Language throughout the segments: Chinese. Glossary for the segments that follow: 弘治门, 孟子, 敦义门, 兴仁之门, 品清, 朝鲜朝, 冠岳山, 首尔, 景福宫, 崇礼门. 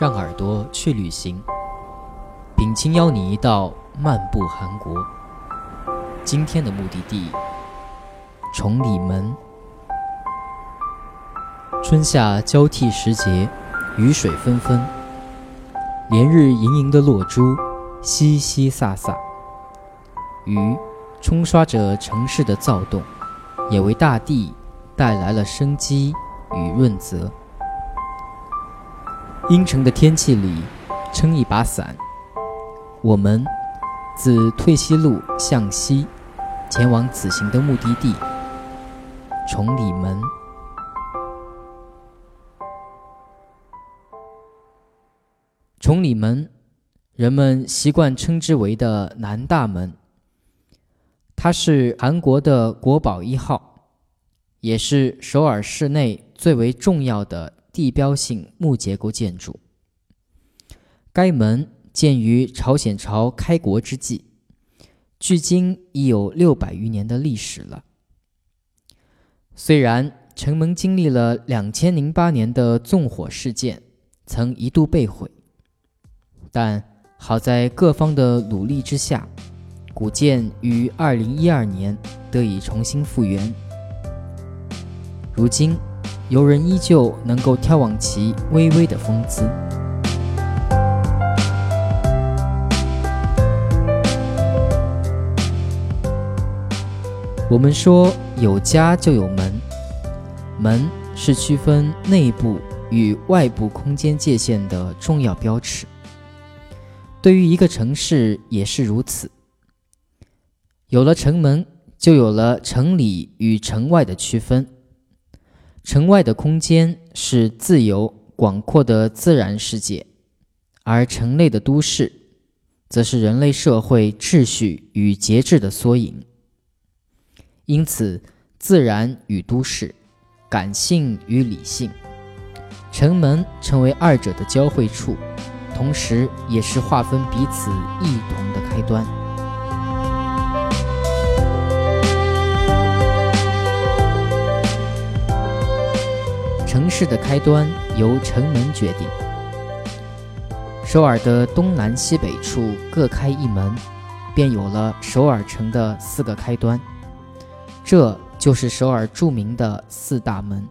让耳朵去旅行。品清邀你一道漫步韩国，今天的目的地崇礼门。春夏交替时节，雨水纷纷，连日盈盈的落珠淅淅洒洒，雨冲刷着城市的躁动，也为大地带来了生机与润泽。阴沉的天气里，撑一把伞，我们自退西路向西，前往此行的目的地——崇礼门。崇礼门，人们习惯称之为的南大门，它是韩国的国宝一号，也是首尔市内最为重要的地标性木结构建筑。该门建于朝鲜朝开国之际，距今已有600余年的历史了。虽然城门经历了2008年的纵火事件，曾一度被毁，但好在各方的努力之下，古建于2012年得以重新复原。如今游人依旧能够眺望其巍巍的风姿。我们说有家就有门，门是区分内部与外部空间界限的重要标尺，对于一个城市也是如此。有了城门，就有了城里与城外的区分。城外的空间是自由广阔的自然世界，而城内的都市则是人类社会秩序与节制的缩影。因此，自然与都市，感性与理性，城门成为二者的交汇处，同时也是划分彼此异同的开端。城市的开端由城门决定。首尔的东南西北处各开一门，便有了首尔城的4个开端，这就是首尔著名的4大门。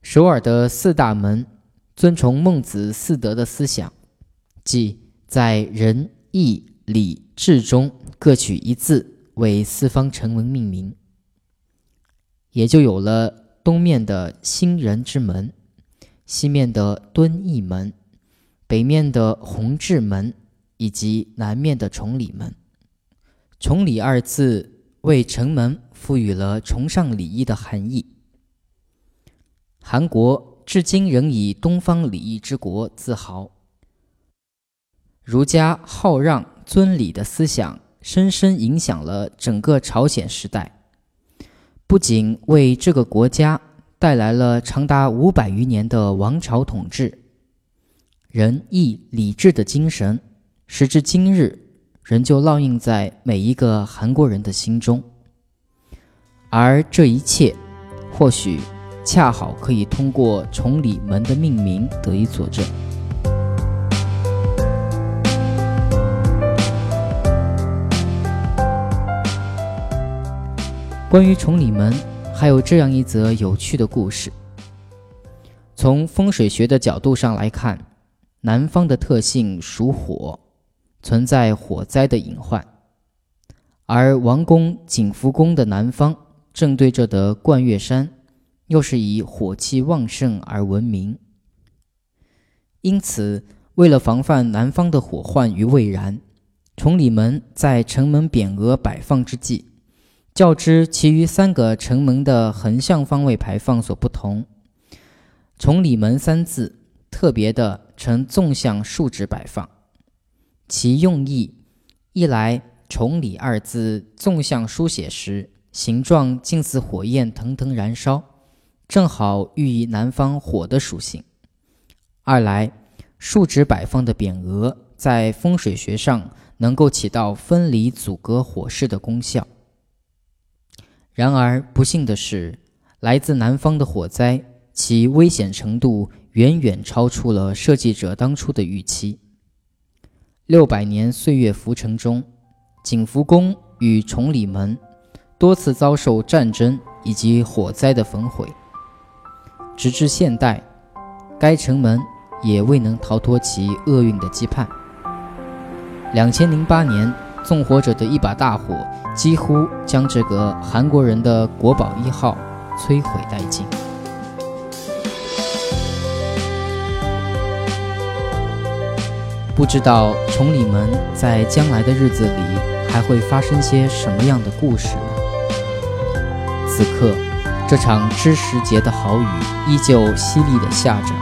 首尔的4大门遵从孟子4德的思想，即在仁义礼智中各取一字，为4方城门命名，也就有了东面的兴仁之门，西面的敦义门，北面的弘治门，以及南面的崇礼门。崇礼二字为城门赋予了崇尚礼义的含义。韩国至今仍以东方礼义之国自豪，儒家好让尊礼的思想深深影响了整个朝鲜时代，不仅为这个国家带来了长达500余年的王朝统治，仁义礼智的精神时至今日仍旧烙印在每一个韩国人的心中。而这一切或许恰好可以通过崇礼门的命名得以佐证。关于崇礼门，还有这样一则有趣的故事。从风水学的角度上来看，南方的特性属火，存在火灾的隐患，而王宫景福宫的南方正对着的冠岳山，又是以火气旺盛而闻名。因此，为了防范南方的火患于未然，崇礼门在城门匾额摆放之际，较之其余3个城门的横向方位排放所不同，崇礼门3字特别的呈纵向竖直摆放。其用意，一来崇礼2字纵向书写时形状近似火焰腾腾燃烧，正好寓意南方火的属性；二来竖直摆放的匾额在风水学上能够起到分离阻隔火势的功效。然而不幸的是，来自南方的火灾其危险程度远远超出了设计者当初的预期。600年岁月浮沉中，景福宫与崇礼门多次遭受战争以及火灾的焚毁，直至现代，该城门也未能逃脱其厄运的羁绊。2008年，纵火者的一把大火几乎将这个韩国人的国宝1号摧毁殆尽。不知道崇礼门在将来的日子里还会发生些什么样的故事呢？此刻，这场知识节的好雨依旧淅沥地下着。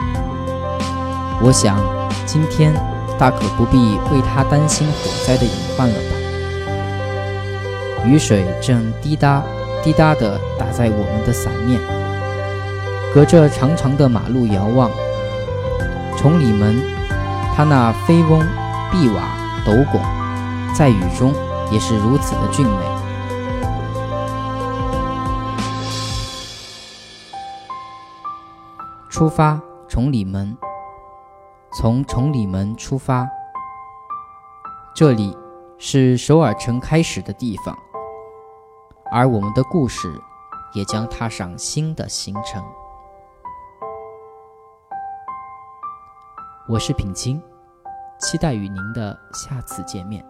我想，今天大可不必为他担心火灾的隐患了吧？雨水正滴答滴答地打在我们的伞面，隔着长长的马路遥望，崇礼门它那飞翁、碧瓦、斗拱，在雨中也是如此的俊美。出发，崇礼门，从崇礼门出发。这里是首尔城开始的地方，而我们的故事也将踏上新的行程。我是品清，期待与您的下次见面。